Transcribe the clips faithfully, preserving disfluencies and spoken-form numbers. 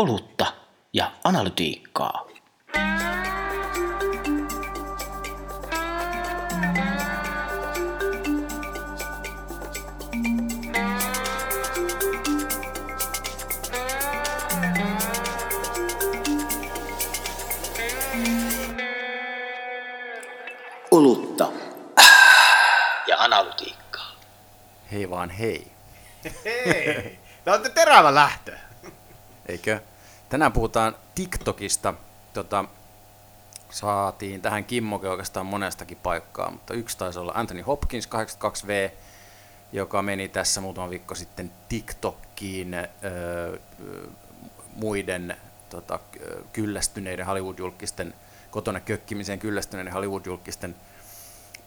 olutta ja analytiikkaa. Olutta ja analytiikkaa. Hei vaan hei. Hei! Tämä on terävä lähtö. Eikö? Tänään puhutaan TikTokista. Tota, saatiin tähän kimmoke oikeastaan monestakin paikkaa, mutta yksi taisi olla Anthony Hopkins kahdeksankymmentäkaksi vuotta, joka meni tässä muutama viikko sitten TikTokiin öö, muiden tota, kyllästyneiden Hollywood-julkisten kotona kökkimiseen kyllästyneiden Hollywood-julkisten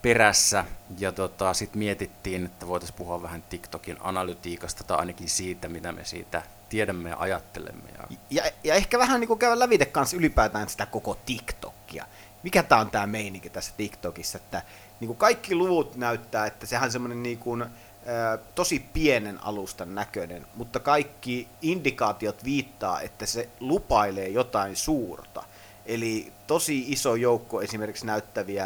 perässä, ja tota, sitten mietittiin, että voitaisiin puhua vähän TikTokin analytiikasta, tai ainakin siitä, mitä me siitä tiedämme ja ajattelemme. Ja, ja, ja ehkä vähän niin kuin käydä lävite kanssa ylipäätään sitä koko TikTokia. Mikä tämä on tämä meininki tässä TikTokissa, että niin kuin kaikki luvut näyttää, että sehän on semmoinen niin kuin, äh, tosi pienen alustan näköinen, mutta kaikki indikaatiot viittaa, että se lupailee jotain suurta. Eli tosi iso joukko esimerkiksi näyttäviä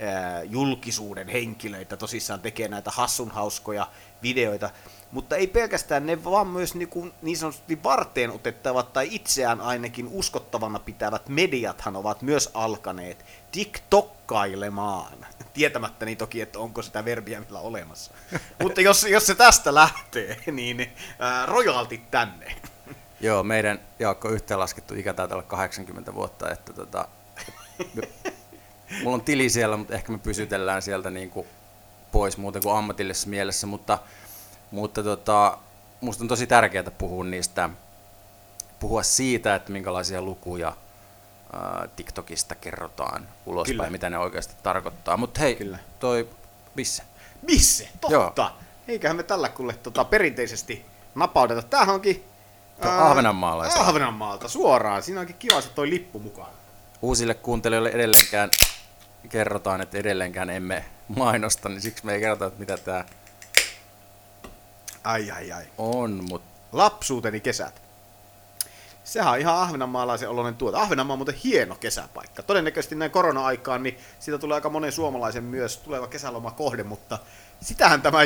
ää, julkisuuden henkilöitä tosissaan tekee näitä hassun hauskoja videoita, mutta ei pelkästään ne, vaan myös niinku, niin sanotusti varteen otettavat tai itseään ainakin uskottavana pitävät mediathan ovat myös alkaneet tiktokkailemaan. Tietämättäni toki, että onko sitä verbiä vielä olemassa. Mutta jos, jos se tästä lähtee, niin ää, rojaltit tänne. Joo, meidän Jaakko yhteenlaskettu ikä taitaa olla kahdeksankymmentä vuotta, että tota, mulla on tili siellä, mutta ehkä me pysytellään sieltä niin kuin pois muuten kuin ammatillisessa mielessä, mutta, mutta tota, musta on tosi tärkeää puhua niistä, puhua siitä, että minkälaisia lukuja ää, TikTokista kerrotaan ulospäin, Kyllä. mitä ne oikeasti tarkoittaa, mutta hei, Kyllä. toi bisse. Bisse, totta! Joo. Eiköhän me tällä kuule tota, perinteisesti napaudeta, tämähän onkin Ahvenanmaalla. Ahvenanmaalta suoraan. Siinä onkin kiva, että toi lippu mukaan. Uusille kuuntelijoille edelleenkään kerrotaan, että edelleenkään emme mainosta, niin siksi me ei kerrota, että mitä tää ai, ai, ai. on. Mut... Lapsuuteni kesät. Sehän on ihan ahvenanmaalaisen oloinen tuote. Ahvenanmaa on muuten hieno kesäpaikka. Todennäköisesti näin korona-aikaan, niin siitä tulee aika monen suomalaisen myös tuleva kesäloma kohde, mutta sitähän tämä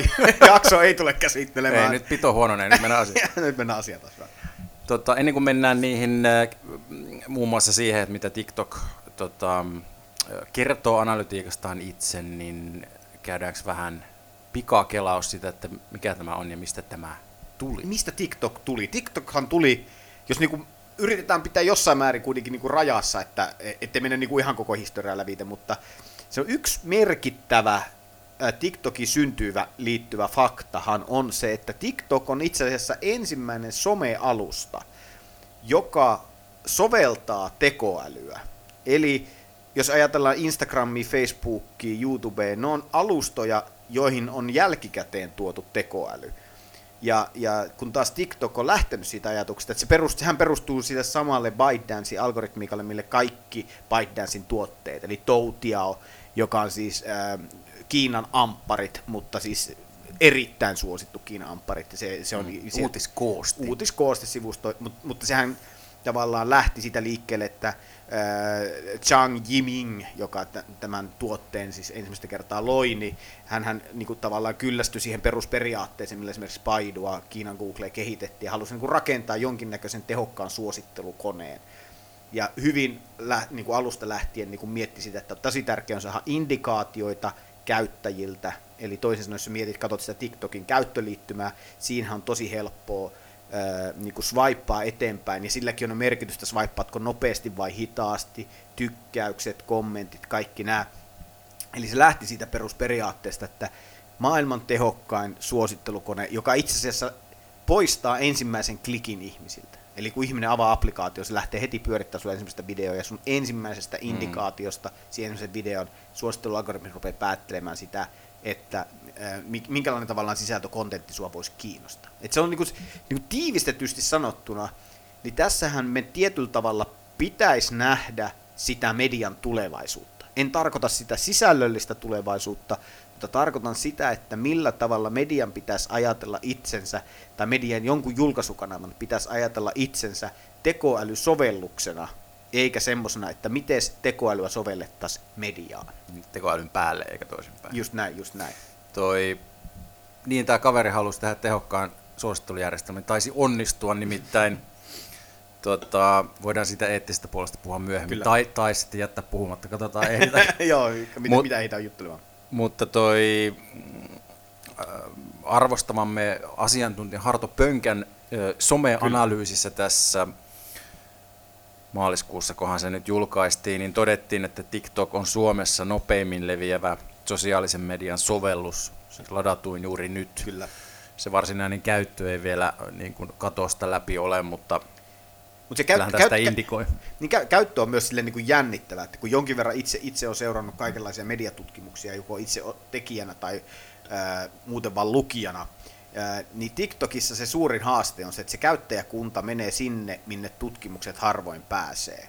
jakso ei tule käsittelemään. Ei, nyt pito huononeen, nyt mennään asiaan. nyt mennään asiaan taas. Tota, ennen kuin mennään niihin, muun muassa siihen, että mitä TikTok tota, kertoo analytiikastaan itse, niin käydäänkö vähän pikakelaus sitä, että mikä tämä on ja mistä tämä tuli? Mistä TikTok tuli? TikTokhan tuli, jos niinku yritetään pitää jossain määrin kuitenkin niinku rajassa, että ettei mennä niinku ihan koko historiaa lävitä, mutta se on yksi merkittävä TikTokiin syntyvä liittyvä faktahan on se, että TikTok on itse asiassa ensimmäinen somealusta, joka soveltaa tekoälyä. Eli jos ajatellaan Instagramia, Facebookia, YouTubea, ne on alustoja, joihin on jälkikäteen tuotu tekoäly. Ja, ja kun taas TikTok on lähtenyt siitä ajatuksesta, että se perustuu, sehän perustuu sille samalle ByteDancein algoritmiikalle, mille kaikki ByteDancein tuotteet, eli Toutiao, joka on siis... Ää, Kiinan ampparit, mutta siis erittäin suosittu Kiinan ampparit. Se, se on mm, uutiskooste. Uutiskooste-sivusto, mutta, mutta sehän tavallaan lähti sitä liikkeelle, että äh, Zhang Yiming, joka t- tämän tuotteen siis ensimmäistä kertaa loi, niin hänhän niin kuin, tavallaan kyllästyi siihen perusperiaatteeseen, millä esimerkiksi Baidua, Kiinan Googlea kehitettiin, ja halusi niin kuin, rakentaa jonkinnäköisen tehokkaan suosittelukoneen. Ja hyvin lä- niin kuin alusta lähtien niin kuin mietti sitä, että tosi tärkeää on saada indikaatioita käyttäjiltä, eli toisin sanoen, jos mietit, katsot sitä TikTokin käyttöliittymää, siinähän on tosi helppoa ää, niin kuin swipea eteenpäin, ja silläkin on merkitystä, swipeatko nopeasti vai hitaasti, tykkäykset, kommentit, kaikki nämä. Eli se lähti siitä perusperiaatteesta, että maailman tehokkain suosittelukone, joka itse asiassa poistaa ensimmäisen klikin ihmisiltä. Eli kun ihminen avaa applikaatio, se lähtee heti pyörittämään sun ensimmäistä videoa, ja sun ensimmäisestä indikaatiosta, mm. siihen ensimmäisen videon suosittelualgoritmi rupeaa päättelemään sitä, että äh, minkälainen tavallaan sisältökontentti sua voisi kiinnostaa. Et se on niinku, niinku tiivistetysti sanottuna, niin tässähän me tietyllä tavalla pitäisi nähdä sitä median tulevaisuutta. En tarkoita sitä sisällöllistä tulevaisuutta, mutta tarkoitan sitä, että millä tavalla median pitäisi ajatella itsensä, tai median jonkun julkaisukanavan pitäisi ajatella itsensä tekoälysovelluksena, eikä semmoisena, että miten tekoälyä sovellettaisiin mediaan. Tekoälyn päälle eikä toisinpäin. Just näin, just näin. Toi, niin tämä kaveri halusi tehdä tehokkaan suosittelujärjestelmän. Taisi onnistua nimittäin. Tota, voidaan sitä eettisestä puolesta puhua myöhemmin. Tai, tai sitten jättää puhumatta. Katsotaan ehditä. Joo, mitä, mitä ehditään juttelemaan. Mutta toi äh, arvostamamme asiantuntija Harto Pönkän äh, someanalyysissä tässä maaliskuussa, kohan se nyt julkaistiin, niin todettiin, että TikTok on Suomessa nopeimmin leviävä sosiaalisen median sovellus. Se ladatuin juuri nyt. Kyllä. Se varsinainen käyttö ei vielä niin kuin katosta läpi ole, mutta Mut se käyt, kyllähän tästä käyt, indikoi. Kä, niin kä, käyttö on myös silleen niin kuin jännittävää, että kun jonkin verran itse, itse on seurannut kaikenlaisia mediatutkimuksia, joko itse tekijänä tai ää, muuten vaan lukijana, ää, niin TikTokissa se suurin haaste on se, että se käyttäjäkunta menee sinne, minne tutkimukset harvoin pääsee.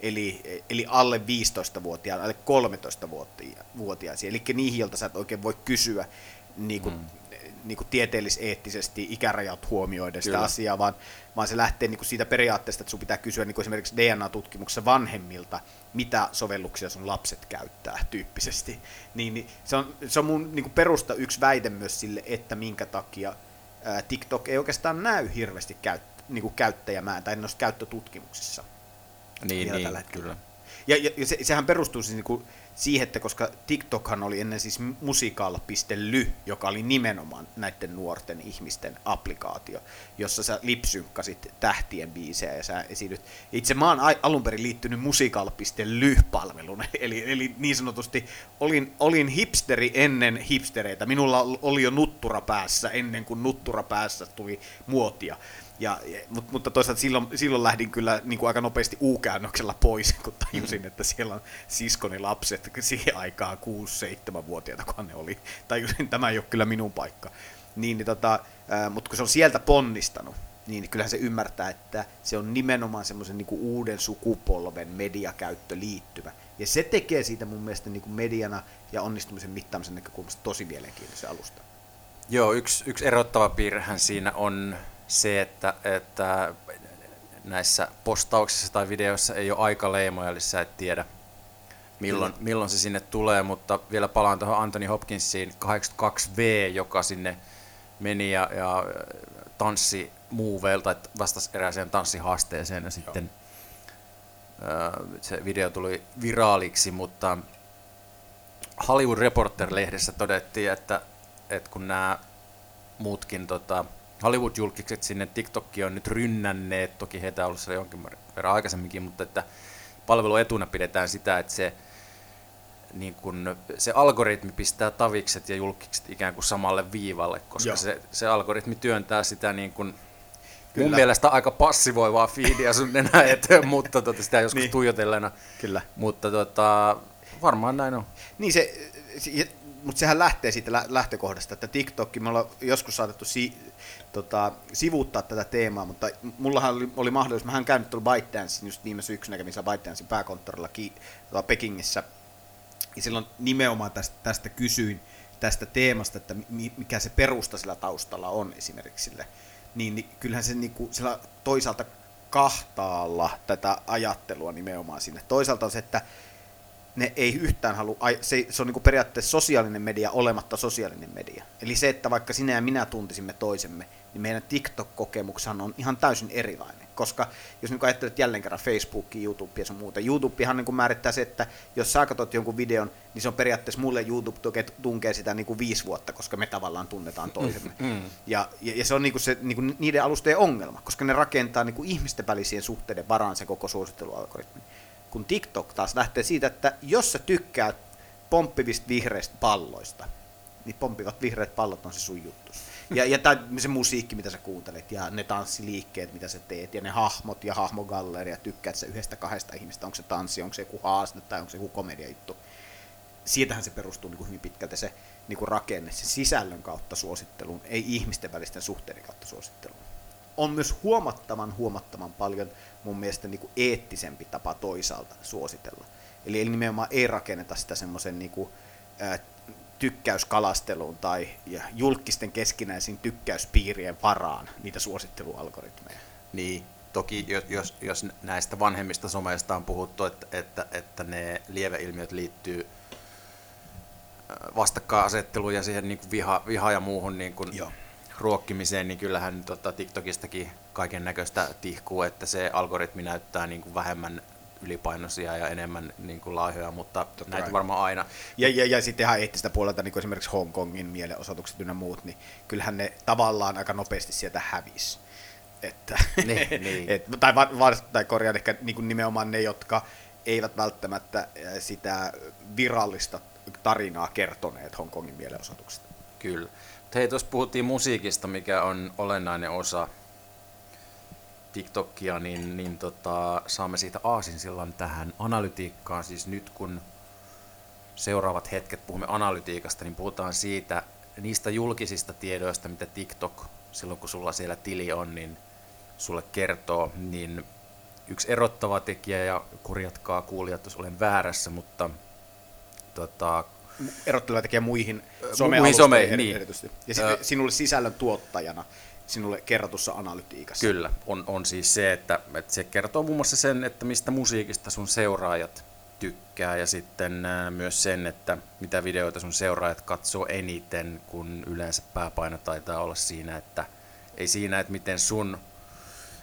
Eli, eli alle viisitoistavuotiaan, alle kolmetoistavuotiaisiin, eli niihin, joilta sä et oikein voi kysyä niin kuin, mm. niin kuin tieteellis-eettisesti ikärajat huomioiden sitä Kyllä. asiaa, vaan, vaan se lähtee niin kuin siitä periaatteesta, että sun pitää kysyä niin kuin esimerkiksi D N A-tutkimuksessa vanhemmilta, mitä sovelluksia sun lapset käyttää tyyppisesti. Niin, niin se on, se on mun niin kuin perusta yksi väite myös sille, että minkä takia ää, TikTok ei oikeastaan näy hirveästi käyt, niin kuin käyttäjämään tai noissa käyttötutkimuksissa. Niin, niin tällä kyllä. Ja, ja, ja se, sehän perustuu siis niinku siihen, että koska TikTokhan oli ennen siis musical piste l y, joka oli nimenomaan näiden nuorten ihmisten applikaatio, jossa sä lipsynkkasit tähtien biisejä ja sä esityt. Itse mä oon alun perin liittynyt musical piste l y-palveluun, eli, eli niin sanotusti olin, olin hipsteri ennen hipstereitä. Minulla oli jo nuttura päässä ennen kuin nuttura päässä tuli muotia. Ja, mutta, mutta toisaalta silloin, silloin lähdin kyllä niin kuin aika nopeasti U-käännöksellä pois, kun tajusin, että siellä on siskoni lapset siihen aikaan kuusi seitsemän vuotiaita, kun ne oli. Tajusin, että tämä ei ole kyllä minun paikka. Niin, niin tota, ää, mutta kun se on sieltä ponnistanut, niin kyllähän se ymmärtää, että se on nimenomaan semmoisen niin kuin uuden sukupolven mediakäyttöliittymä. Ja se tekee siitä mun mielestä niin kuin mediana ja onnistumisen mittaamisen näkökulmasta tosi mielenkiintoisen alusta. Joo, yksi, yksi erottava piirrehän siinä on se, että, että näissä postauksissa tai videoissa ei ole aikaleimoja, eli sä et tiedä milloin, milloin se sinne tulee, mutta vielä palaan tuohon Anthony Hopkinsiin kahdeksankymmentäkaksi V, joka sinne meni ja, ja tanssi muuveilta, vastasi erääseen tanssihaasteeseen ja sitten Joo. se video tuli viraaliksi, mutta Hollywood Reporter-lehdessä todettiin, että, että kun nämä muutkin tota, Hollywood-julkikset sinne TikTokiin on nyt rynnänneet, toki heitä on ollut siellä jonkin verran aikaisemminkin, mutta että palveluetuna pidetään sitä, että se, niin kun, se algoritmi pistää tavikset ja julkikset ikään kuin samalle viivalle, koska se, se algoritmi työntää sitä niin kun, mun mielestä aika passivoivaa fiidiä sun nenä eteen, mutta tuota, sitä joskus niin. tuijotellena, Kyllä. mutta tuota, varmaan näin on. Niin se, se, mutta sehän lähtee siitä lähtökohdasta, että TikTokki, me ollaan joskus saatettu si, tota, sivuuttaa tätä teemaa, mutta mullahan oli, oli mahdollisuus, mähän käynyt tuolla ByteDancen just viime syksynä, missä ByteDancen pääkonttorilla ki, tota, Pekingissä, ja silloin nimenomaan tästä, tästä kysyin tästä teemasta, että mikä se perusta sillä taustalla on esimerkiksi sille, niin, niin kyllähän se niinku, sillä toisaalta kahtaalla tätä ajattelua nimenomaan sinne. Toisaalta on se, että ne ei yhtään halua, se, se on niin kuin periaatteessa sosiaalinen media olematta sosiaalinen media. Eli se, että vaikka sinä ja minä tuntisimme toisemme, niin meidän TikTok-kokemukshan on ihan täysin erilainen. Koska jos niin ajattelet jälleen kerran Facebookia, YouTubea ja sun muuta, YouTubehan niin määrittää se, että jos sä katsot jonkun videon, niin se on periaatteessa mulle YouTube tunkee sitä niin kuin viisi vuotta, koska me tavallaan tunnetaan toisemme. Mm-hmm. Ja, ja, ja se on niin kuin se, niin kuin niiden alustojen ongelma, koska ne rakentaa niin kuin ihmisten välisien suhteiden varaan sen koko suosittelualgoritmin. Kun TikTok taas lähtee siitä, että jos sä tykkäät pomppivista vihreistä palloista, niin pomppivat vihreät pallot on se sun juttu. Ja, ja tai se musiikki, mitä sä kuuntelet, ja ne tanssiliikkeet, mitä sä teet, ja ne hahmot ja hahmogalleria, tykkäät sä yhdestä kahdesta ihmistä, onko se tanssi, onko se joku haaste tai onko se joku komediajuttu. Siitähän se perustuu niin kuin hyvin pitkälti se niin kuin rakenne, se sisällön kautta suositteluun, ei ihmisten välisten suhteiden kautta suositteluun. On myös huomattavan, huomattavan paljon mun mielestä niin kuin eettisempi tapa toisaalta suositella. Eli, eli nimenomaan ei rakenneta sitä semmoisen niin kuin, ä, tykkäyskalasteluun tai ja julkisten keskinäisiin tykkäyspiirien varaan niitä suosittelualgoritmeja. Niin, Toki jos, jos näistä vanhemmista someista on puhuttu, että, että, että ne lieveilmiöt liittyy vastakkainasetteluun ja siihen niin kuin viha, viha ja muuhun niin kuin ruokkimiseen, niin kyllähän tota, TikTokistakin kaiken näköistä tihkuu, että se algoritmi näyttää niin kuin vähemmän ylipainoisia ja enemmän niin kuin laihoja, mutta totta näitä kai varmaan aina. Ja, ja, ja sitten ihan eettisestä puolelta, niin kuin esimerkiksi Hongkongin mielenosoitukset ynnä muut, niin kyllähän ne tavallaan aika nopeasti sieltä hävisi. Että, niin, niin. Et, tai, tai korjaan ehkä niin kuin nimenomaan ne, jotka eivät välttämättä sitä virallista tarinaa kertoneet Hongkongin mielenosoituksesta. Kyllä. Mutta hei, tuossa puhuttiin musiikista, mikä on olennainen osa TikTokia, niin, niin tota, saamme siitä aasinsillan tähän analytiikkaan. Siis nyt kun seuraavat hetket puhumme analytiikasta, niin puhutaan siitä niistä julkisista tiedoista, mitä TikTok silloin kun sulla siellä tili on, niin sulle kertoo. Niin yksi erottava tekijä, ja korjatkaa kuulijat, jos olen väärässä, mutta tota, erottava tekijä muihin some-alustoihin niin erityisesti. Ja öö, sinulle sisällön tuottajana, sinulle kerrotussa analytiikassa. Kyllä, on, on siis se, että, että se kertoo muun muassa sen, että mistä musiikista sun seuraajat tykkää, ja sitten myös sen, että mitä videoita sun seuraajat katsoo eniten, kun yleensä pääpaino taitaa olla siinä, että ei siinä, että miten sun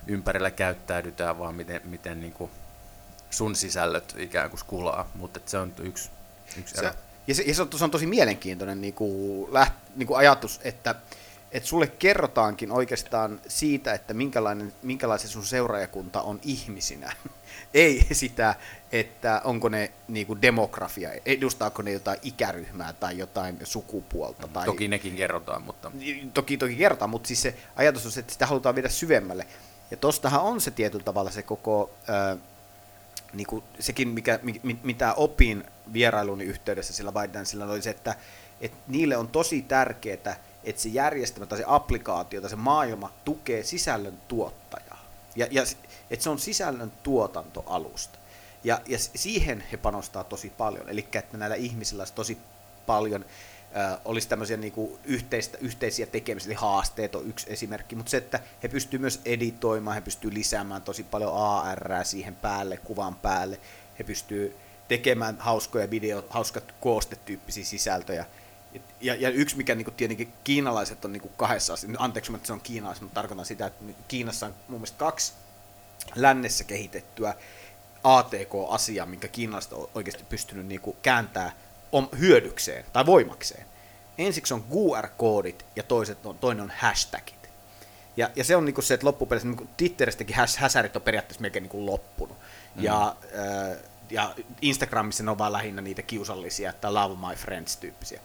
ympärillä käyttäydytään, vaan miten, miten niin kuin sun sisällöt ikään kuin kulaa, mutta se on yksi, yksi se, ero. Ja se, ja se on tosi mielenkiintoinen niin kuin läht, niin kuin ajatus, että että sulle kerrotaankin oikeastaan siitä, että minkälainen, minkälaisen sun seuraajakunta on ihmisinä. Ei sitä, että onko ne niinku demografia, edustaako ne jotain ikäryhmää tai jotain sukupuolta. Tai toki nekin kerrotaan, mutta Toki, toki kerrotaan, mutta siis se ajatus on se, että sitä halutaan viedä syvemmälle. Ja tostahan on se tietyllä tavalla se koko, ää, niinku, sekin mikä, mi, mitä opin vierailun yhteydessä sillä ByteDancella oli se, että et niille on tosi tärkeää, että se järjestelmä tai se applikaatio tai se maailma tukee sisällön tuottajaa. Ja, ja että se on sisällön tuotantoalusta. Ja, ja siihen he panostaa tosi paljon. Eli että näillä ihmisillä olisi tosi paljon äh, olisi tämmöisiä niinku yhteistä, yhteisiä tekemisiä, eli haasteet on yksi esimerkki, mutta se, että he pystyvät myös editoimaan, he pystyvät lisäämään tosi paljon A R:ää siihen päälle, kuvan päälle, he pystyvät tekemään hauskoja videoita, hauskat koostetyyppisiä sisältöjä. Ja, ja yksi, mikä niin kuin tietenkin kiinalaiset on niin kuin kahdessa asiassa, anteeksi, että se on kiinalaiset, mutta tarkoitan sitä, että Kiinassa on mun mielestä kaksi lännessä kehitettyä A T K-asiaa, minkä kiinalaiset on oikeasti pystynyt niin kuin kääntämään hyödykseen tai voimakseen. Ensiksi on Q R-koodit ja toiset on, toinen on hashtagit. Ja, ja se on niin kuin se, että loppupeleissä niin kuin Twitteristäkin häs, häsärit on periaatteessa melkein niin kuin loppunut. Mm. Ja, äh, ja Instagramissa ne on vaan lähinnä niitä kiusallisia, tai love my friends-tyyppisiä.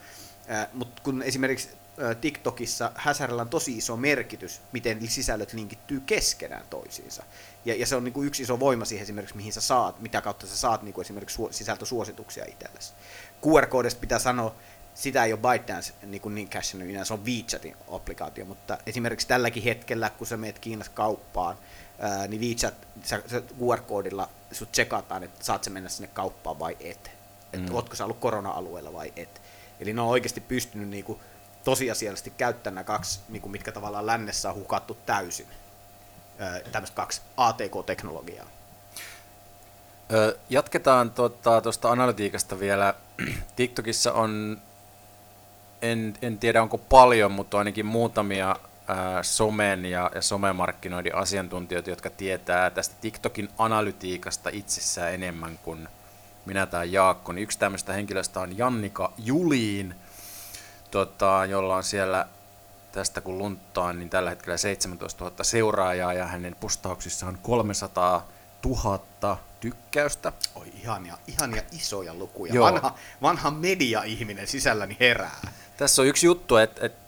Äh, mutta kun esimerkiksi äh, TikTokissa häsärillä on tosi iso merkitys, miten sisällöt linkittyy keskenään toisiinsa. Ja, ja se on niinku yksi iso voima siihen esimerkiksi, mihin sä saat, mitä kautta sä saat niinku esimerkiksi su- sisältösuosituksia itsellesi. Q R-koodista pitää sanoa, sitä ei ole ByteDance niinku niin cashannut enää, se on WeChatin applikaatio, mutta esimerkiksi tälläkin hetkellä, kun sä meet Kiinassa kauppaan, äh, niin WeChat, sä, sä Q R-koodilla sut tsekataan, että saat sä mennä sinne kauppaan vai et. Että mm. ootko sä ollut korona-alueella vai et. Eli ne on oikeasti pystynyt niinku tosiasiallisesti käyttämään nämä kaksi, niinku mitkä tavallaan lännessä on hukattu täysin, öö, tämmöistä kaksi A T K-teknologiaa. Öö, jatketaan tuota, tuosta analytiikasta vielä. TikTokissa on, en, en tiedä onko paljon, mutta ainakin muutamia ää, somen ja, ja somemarkkinoiden asiantuntijoita, jotka tietää tästä TikTokin analytiikasta itsessään enemmän kuin minä tai Jaakko, niin yksi tämmöistä henkilöstä on Jannika Julin, tota, jolla on siellä tästä kun lunttaan, niin tällä hetkellä seitsemäntoistatuhatta seuraajaa ja hänen postauksissaan kolmesataatuhatta tykkäystä. Oi ihania, ihania isoja lukuja. Vanha, vanha media-ihminen sisälläni herää. Tässä on yksi juttu, että, että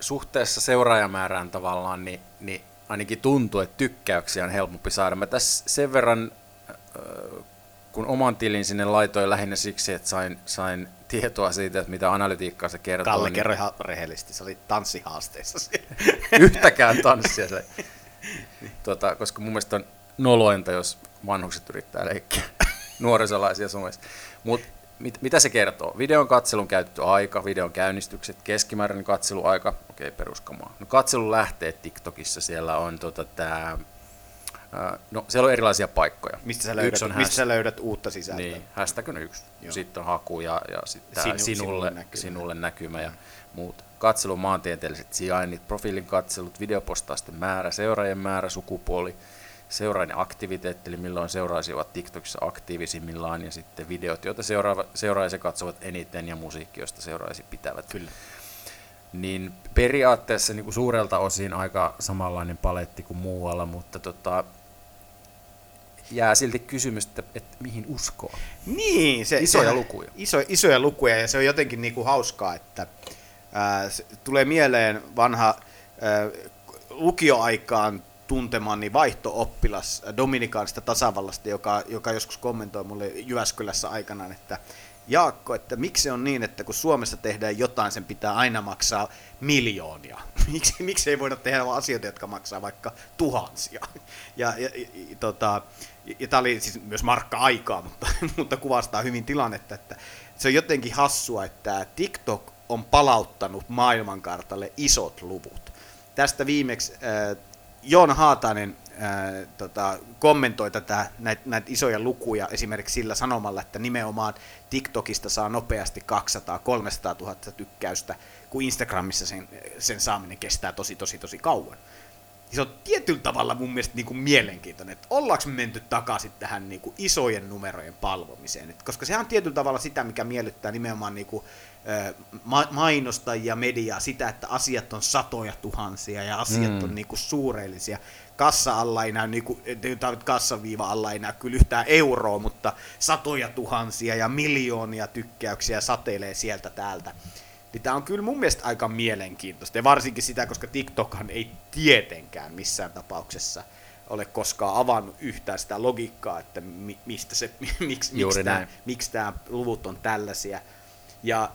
suhteessa seuraajamäärään tavallaan, niin, niin ainakin tuntuu, että tykkäyksiä on helpompi saada. Mä tässä sen verran Öö, kun oman tilin sinne laitoin lähinnä siksi, että sain, sain tietoa siitä, että mitä analytiikkaa se kertoo. Kalle niin kerroi ihan rehellisesti, se oli tanssihaasteissa siellä. Yhtäkään tanssia, tuota, koska mun mielestä on nolointa, jos vanhukset yrittää leikkiä nuorisolaisia somessa. Mut mit, mitä se kertoo? Videon katselun käytetty aika, videon käynnistykset, keskimääräinen katseluaika, okei, peruskamaa. No katselun lähteet TikTokissa, siellä on tota, tämä No, siellä on erilaisia paikkoja. Mistä sä löydät, mistä has... sä löydät uutta sisältöä? Niin, hashtag on yksi. Joo. Sitten on haku ja, ja sitten Sinu, sinulle, sinulle näkymä ja muut. Katselun maantieteelliset sijainnit, profiilin katselut, videopostausten määrä, seuraajien määrä, sukupuoli, seuraajien aktiviteetti, eli milloin seuraajia ovat TikTokissa aktiivisimmillaan, ja sitten videot, joita seuraajia katsovat eniten, ja musiikki, josta seuraajia pitävät. Kyllä. Niin periaatteessa niin kuin suurelta osin aika samanlainen paletti kuin muualla, mutta tota, jää silti kysymystä, että mihin uskoo. Niin, se, isoja se, lukuja. Iso, isoja lukuja, ja se on jotenkin niin kuin hauskaa, että ää, tulee mieleen vanha ää, lukioaikaan tuntemani vaihto-oppilas Dominikaanista tasavallasta, joka, joka joskus kommentoi mulle Jyväskylässä aikanaan, että Jaakko, että miksi se on niin, että kun Suomessa tehdään jotain, sen pitää aina maksaa miljoonia? Miksi, miksi ei voida tehdä asioita, jotka maksaa vaikka tuhansia? Ja, ja, ja, tota, ja tämä oli siis myös markka-aikaa, mutta, mutta kuvastaa hyvin tilannetta, että se on jotenkin hassua, että TikTok on palauttanut maailmankartalle isot luvut. Tästä viimeksi äh, Joona Haatanen Ää, tota, kommentoi tätä, näitä näit isoja lukuja esimerkiksi sillä sanomalla, että nimenomaan TikTokista saa nopeasti kaksisataa kolmesataatuhatta tykkäystä, kun Instagramissa sen, sen saaminen kestää tosi tosi tosi kauan. Se on tietyllä tavalla mun mielestä niin kuin mielenkiintoinen, että ollaanko me menty takaisin tähän niin kuin isojen numerojen palvomiseen, et koska sehän on tietyllä tavalla sitä, mikä miellyttää nimenomaan niin kuin ma- mainostajia, mediaa, sitä, että asiat on satoja tuhansia ja asiat mm. on niin kuin suureellisia. Kassa alla ei näy, niin kuin, kassaviiva alla ei näy kyllä yhtään euroa, mutta satoja tuhansia ja miljoonia tykkäyksiä satelee sieltä täältä. Niin tämä on kyllä mun mielestä aika mielenkiintoista, ja varsinkin sitä, koska TikTokhan ei tietenkään missään tapauksessa ole koskaan avannut yhtään sitä logiikkaa, että mi- mistä se, miksi miksi nämä luvut on tällaisia. Ja,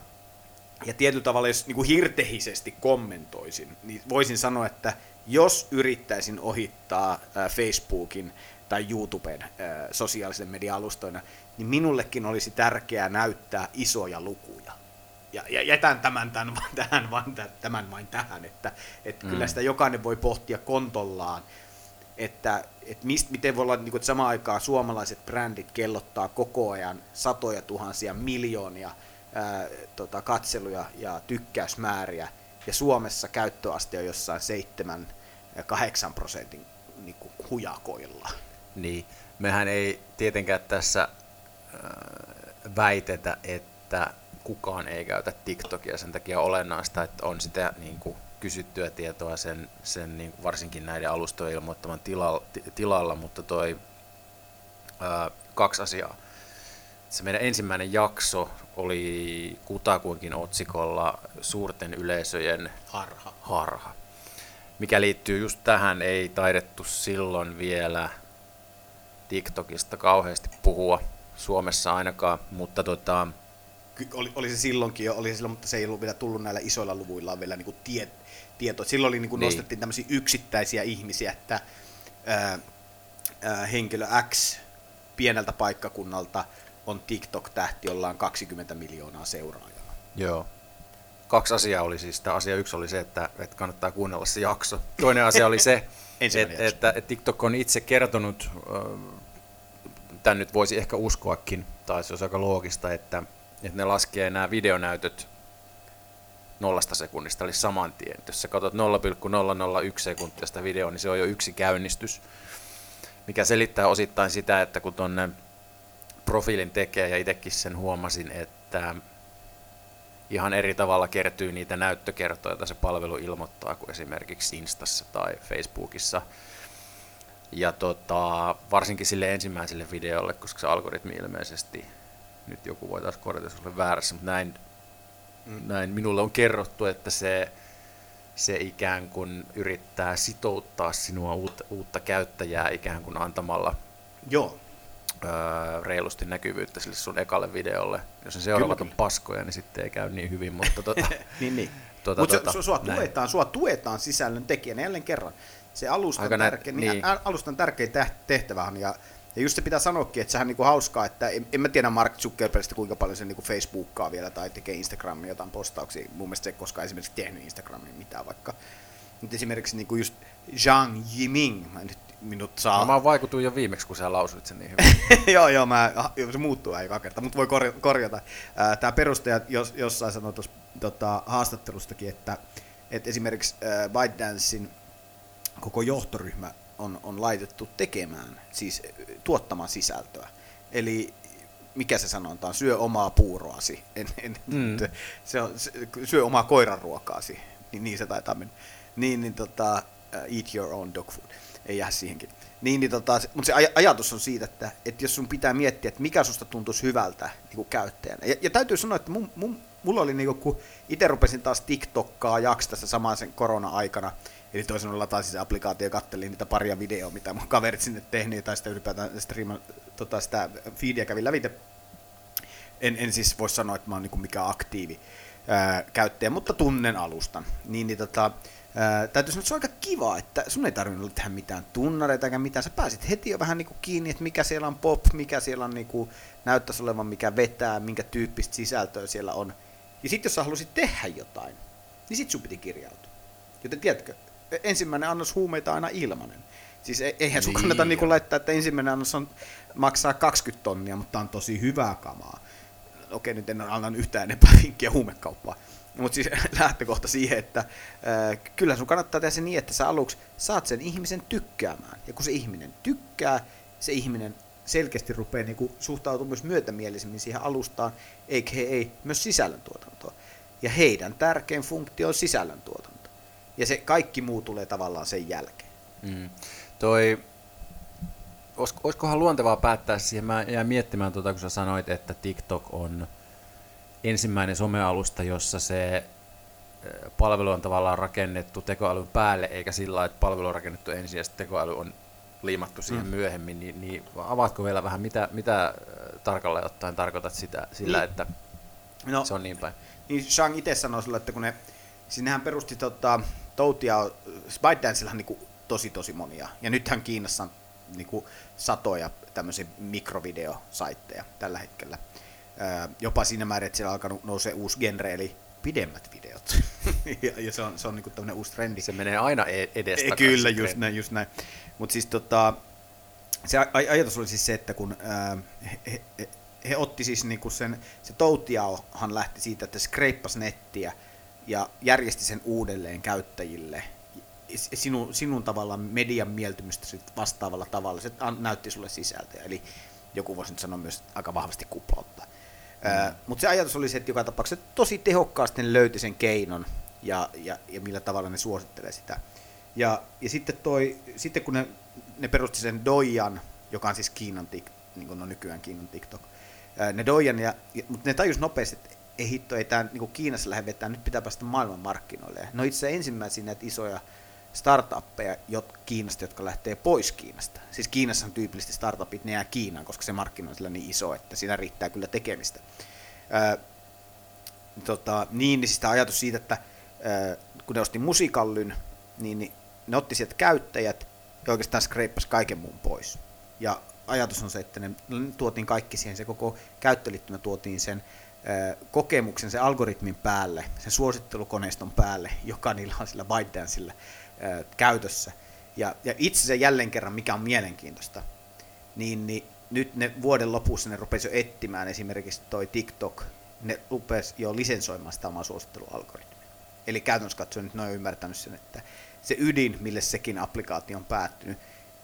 ja tietyllä tavalla, jos niin kuin hirtehisesti kommentoisin, niin voisin sanoa, että jos yrittäisin ohittaa Facebookin tai YouTuben sosiaalisen media-alustoina, niin minullekin olisi tärkeää näyttää isoja lukuja. Ja, ja jätän tämän, tämän, tämän, vain, tämän vain tähän, että, että mm. kyllä sitä jokainen voi pohtia kontollaan, että, että mist, miten voi olla niin kuin, että samaan aikaan suomalaiset brändit kellottaa koko ajan satoja tuhansia, miljoonia ää, tota, katseluja ja tykkäysmääriä, ja Suomessa käyttöaste on jossain seitsemän kahdeksan prosentin niin kuin hujakoilla. Niin, mehän ei tietenkään tässä väitetä, että kukaan ei käytä TikTokia, sen takia olennaista, että on sitä niin kuin kysyttyä tietoa sen, sen niin kuin varsinkin näiden alustojen ilmoittaman tilalla, tilalla mutta toi ää, kaksi asiaa. Se meidän ensimmäinen jakso oli kutakuinkin otsikolla suurten yleisöjen harha. harha, mikä liittyy just tähän. Ei taidettu silloin vielä TikTokista kauheasti puhua, Suomessa ainakaan, mutta tota, Oli, oli se silloinkin jo, oli se silloin, mutta se ei ollut vielä tullut näillä isoilla luvuilla vielä niin kuin tie, tietoa. Silloin oli, niin kuin niin. nostettiin tämmöisiä yksittäisiä ihmisiä, että ää, ää, henkilö X pieneltä paikkakunnalta on TikTok-tähti, jolla on kaksikymmentä miljoonaa seuraajaa. Joo. Kaksi asiaa oli siis. Tämä asia yksi oli se, että, että kannattaa kuunnella se jakso. Toinen asia oli se, että, että, että TikTok on itse kertonut, tämän nyt voisi ehkä uskoakin, tai se olisi aika loogista, että että ne laskee nämä videonäytöt nollasta sekunnista, eli saman tien. Jos sä katsot nolla pilkku nolla nolla yksi sekuntia sitä videoa, niin se on jo yksi käynnistys, mikä selittää osittain sitä, että kun tuonne profiilin tekee, ja itsekin sen huomasin, että ihan eri tavalla kertyy niitä näyttökertoja, joita se palvelu ilmoittaa, kuin esimerkiksi Instassa tai Facebookissa. Ja tota, varsinkin sille ensimmäiselle videolle, koska se algoritmi ilmeisesti... Nyt joku voi taas korjata, jos olen väärässä, mutta näin, näin minulle on kerrottu, että se, se ikään kuin yrittää sitouttaa sinua uutta, uutta käyttäjää ikään kuin antamalla Joo. Öö, reilusti näkyvyyttä sille sun ekalle videolle. Jos ne seuraavat on paskoja, niin sitten ei käy niin hyvin, mutta tuota, niin, niin. Tuota, Mut tuota, sua, tuetaan, sua tuetaan sisällön tekijänä jälleen kerran. Se alustan, tärke, näet, niin. alustan tärkein tehtävähän ja Ja just se pitää sanoakin, että sehän on niinku hauskaa, että en, en mä tiedä Mark Zuckerbergistä kuinka paljon se niinku Facebookkaa vielä tai tekee Instagramin jotain postauksia. Mun mielestä se ei koskaan esimerkiksi tehnyt Instagramiin mitään vaikka. Nyt esimerkiksi niinku just Zhang Yiming. Mä nyt minut saa... Mä vaikutuin jo viimeksi, kun sä lausuit sen niin hyvin. joo, joo, mä, se muuttuu aika kerta, mutta voi korjata. Tää perustaja jos, jossain sanoi tuossa tota, haastattelustakin, että, että esimerkiksi äh, ByteDancein koko johtoryhmä on, on laitettu tekemään, siis tuottamaan sisältöä. Eli mikä se sanotaan, syö omaa puuroasi, en, en, mm. se on, syö omaa koiranruokaasi, niin, niin se taitaa mennä. Niin, niin tota, uh, eat your own dog food, ei jää siihenkin. Niin, niin, tota, mutta se aj- ajatus on siitä, että, että jos sun pitää miettiä, että mikä susta tuntuisi hyvältä niin kuin käyttäjänä. Ja, ja täytyy sanoa, että mun, mun, mulla oli, niin kuin, kun itse rupesin taas TikTokkaa jaksa tässä samaan sen korona-aikana, eli toisena lataan siis applikaatio ja kattelin niitä paria videoa, mitä mun kaverit sinne tehneet, tai sitä ylipäätään striima, tota, sitä feedia kävin lävitä. En, en siis voi sanoa, että mä oon niin kuin mikään aktiivi ää, käyttäjä, mutta tunnen alustan. Niin, niin, tota, ää, täytyy sanoa, että se on aika kiva, että sun ei tarvinnut tehdä mitään tunnareita eikä mitään. Sä pääsit heti jo vähän niin kuin kiinni, että mikä siellä on pop, mikä siellä on niin kuin, näyttäisi olevan, mikä vetää, minkä tyyppistä sisältöä siellä on. Ja sitten jos sä halusit tehdä jotain, niin sit sun piti kirjautua. Joten tiedätkö? Ensimmäinen annos huumeita aina ilmanen. Siis eihän sun kannata niin laittaa, että ensimmäinen annos on, maksaa kaksikymmentä tonnia, mutta on tosi hyvää kamaa. Okei, nyt en anna yhtään enempää vinkkiä huumekauppaa. Mutta siis lähtökohta siihen, että äh, kyllä sun kannattaa tehdä se niin, että sä aluksi saat sen ihmisen tykkäämään. Ja kun se ihminen tykkää, se ihminen selkeästi rupeaa niin suhtautumaan myös myötämielisemmin siihen alustaan, eikä he ei myös sisällöntuotantoon. Ja heidän tärkein funktio on sisällöntuotanto. Ja se kaikki muu tulee tavallaan sen jälkeen. Mm. Toi, olis, olisikohan luontevaa päättää siihen? Mä jäin miettimään, tuota, kun sä sanoit, että TikTok on ensimmäinen somealusta, jossa se palvelu on tavallaan rakennettu tekoälyn päälle, eikä sillä lailla, että palvelu on rakennettu ensin ja sitten tekoäly on liimattu siihen mm. myöhemmin. Niin, niin avaatko vielä vähän, mitä, mitä tarkalleen ottaen tarkoitat sitä, sillä, niin. että no, se on niin päin? Niin Zhang itse sanoi sillä, että kun ne... Sinnehän perusti tota, Toutiao, ByteDanceillähän niinku tosi tosi monia, ja nythän Kiinassa on niinku satoja tämmöisiä mikrovideosaitteja tällä hetkellä. Öö, jopa siinä määrin, että siellä on alkanut nousee uusi genre, eli pidemmät videot. ja, ja se on, se on niinku tämmöinen uusi trendi. Se menee aina edestakaisin. Kyllä, just trendi. näin, just näin. Mutta siis tota, se aj- ajatus oli siis se, että kun öö, he, he, he otti siis niinku sen, se Toutiaohan lähti siitä, että skreippasi nettiä, ja järjesti sen uudelleen käyttäjille sinun, sinun tavallaan median mieltymystä vastaavalla tavalla. Se näytti sulle sisältöä, eli joku voisi nyt sanoa myös aika vahvasti kuplauttaa. Mm. Mutta se ajatus oli se, että joka tapauksessa tosi tehokkaasti löyti sen keinon ja, ja, ja millä tavalla ne suosittelee sitä. Ja, ja sitten, toi, sitten kun ne, ne perusti sen Douyin, joka on siis Kiinan, niin kuin no nykyään Kiinan TikTok, ne Douyin, ja, mutta ne tajus nopeasti, ei hitto, ei tämä niin Kiinassa lähde vetää, nyt pitää päästä maailmanmarkkinoille. No itse asiassa ensimmäisiä näitä isoja startuppeja jot, Kiinasta, jotka lähtee pois Kiinasta. Siis Kiinassa on tyypillisesti startupit, ne jää Kiinaan, koska se markkino on sillä niin iso, että siinä riittää kyllä tekemistä. Öö, tota, niin, niin siis tämä ajatus siitä, että öö, kun ne osti musicallyn, niin, niin ne otti sieltä käyttäjät ja oikeastaan skreippasi kaiken muun pois. Ja ajatus on se, että ne tuotiin kaikki siihen, se koko käyttöliittymä tuotiin sen kokemuksen, sen algoritmin päälle, sen suosittelukoneiston päälle, joka niillä on sillä ByteDanceillä käytössä. Ja, ja itse asiassa jälleen kerran, mikä on mielenkiintoista, niin, niin nyt ne vuoden lopussa ne rupesi jo etsimään esimerkiksi toi TikTok, ne rupesi jo lisensoimaan sitä omaa suosittelualgoritmia. Eli käytännössä katsoen nyt ne on ymmärtänyt sen, että se ydin, mille sekin applikaatio on päättynyt,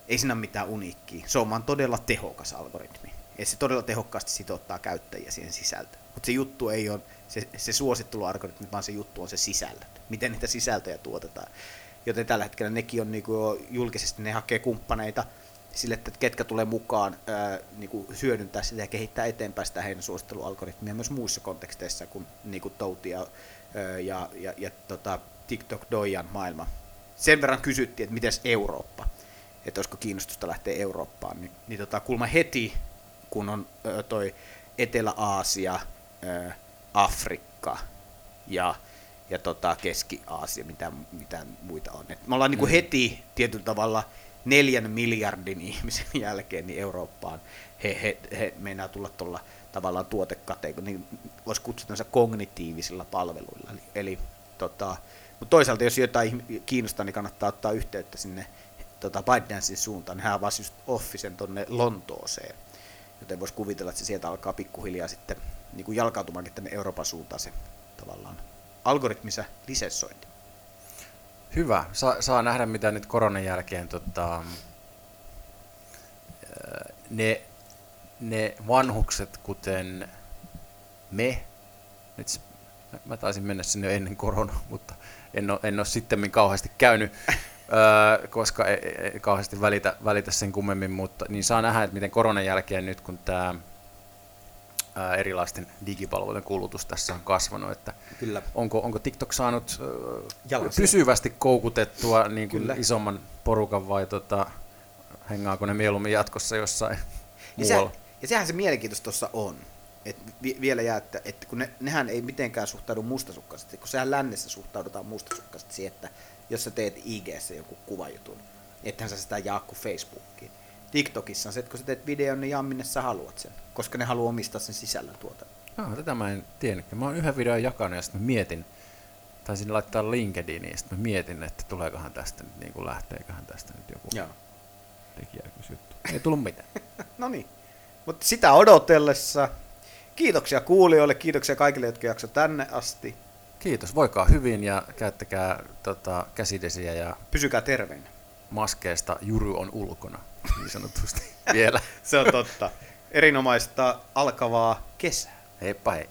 ei siinä ole mitään uniikkiä, se on vaan todella tehokas algoritmi. Ja se todella tehokkaasti sitouttaa käyttäjiä siihen sisältöön. Mutta se juttu ei ole se, se suosittelualgoritmi, vaan se juttu on se sisällö. Miten niitä sisältöjä tuotetaan. Joten tällä hetkellä nekin on niinku julkisesti, ne hakee kumppaneita sille, että ketkä tulee mukaan ää, niinku hyödyntää sitä ja kehittää eteenpäin sitä heidän suosittelualgoritmia myös muissa konteksteissa kuin niinku Toutia ää, ja, ja, ja tota, TikTok Douyin maailma. Sen verran kysyttiin, että mites Eurooppa, että olisiko kiinnostusta lähteä Eurooppaan, niin, niin tota, kulma heti kun on ö, toi Etelä-Aasia, ö, Afrikka ja, ja tota Keski-Aasia, mitä, mitä muita on. Et me ollaan niinku heti tietyllä tavalla neljän miljardin ihmisen jälkeen niin Eurooppaan. He, he, he meinaa tulla tuolla tavallaan tuotekategoriin, niin voisi kutsua kognitiivisilla palveluilla. Eli, eli tota, Mutta toisaalta, jos jotain kiinnostaa, niin kannattaa ottaa yhteyttä sinne tota, ByteDancen suuntaan. Nehän avasi just Officen tuonne Lontooseen, joten voisi kuvitella, että se sieltä alkaa pikkuhiljaa sitten niin kuin jalkautumaankin tänne Euroopan suuntaan se tavallaan algoritmisen lisenssointi. Hyvä. Saa, saa nähdä, mitä nyt koronan jälkeen tota, ne, ne vanhukset, kuten me, nyt se, mä taisin mennä sinne jo ennen koronaa, mutta en ole, en ole sittemmin kauheasti käynyt, öö, koska ei, ei kauheasti välitä, välitä sen kummemmin, mutta niin saa nähdä, että miten koronan jälkeen nyt, kun tämä ää, erilaisten digipalveluiden kulutus tässä on kasvanut, että kyllä. Onko, onko TikTok saanut öö, pysyvästi koukutettua niin kuin isomman porukan vai tota, hengaako ne mieluummin jatkossa jossain ja muualla? Se, ja sehän se mielenkiintoista tuossa on. Et vi- vielä jää, että, että kun ne, nehän ei mitenkään suhtaudu mustasukkaisesti, kun sehän lännessä suhtaudutaan mustasukkaisesti siihen, että jos sä teet I G:ssä jonkun kuvajutun, ethän sä sitä jaa kuin Facebookiin. TikTokissa on se, että kun sä teet videon, niin jaa minne sä haluat sen, koska ne haluaa omistaa sen sisällön tuota. No, tätä mä en tiennytkään. Mä oon yhden videon jakanut ja sitten mä mietin, taisin laittaa LinkedIniin ja sitten mä mietin, että tuleekohan tästä nyt, niin kuin lähteeköhän tästä nyt joku tekijäkysjuttu. Ei tullut mitään. No niin, mutta sitä odotellessa... Kiitoksia kuulijoille, kiitoksia kaikille, jotka jaksoivat tänne asti. Kiitos, voikaa hyvin ja käyttäkää tota, käsidesiä ja... Pysykää terveinä. Maskeista jury on ulkona, niin sanotusti vielä. Se on totta. Erinomaista alkavaa kesää. Heippa hei.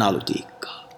Analytiikkaa.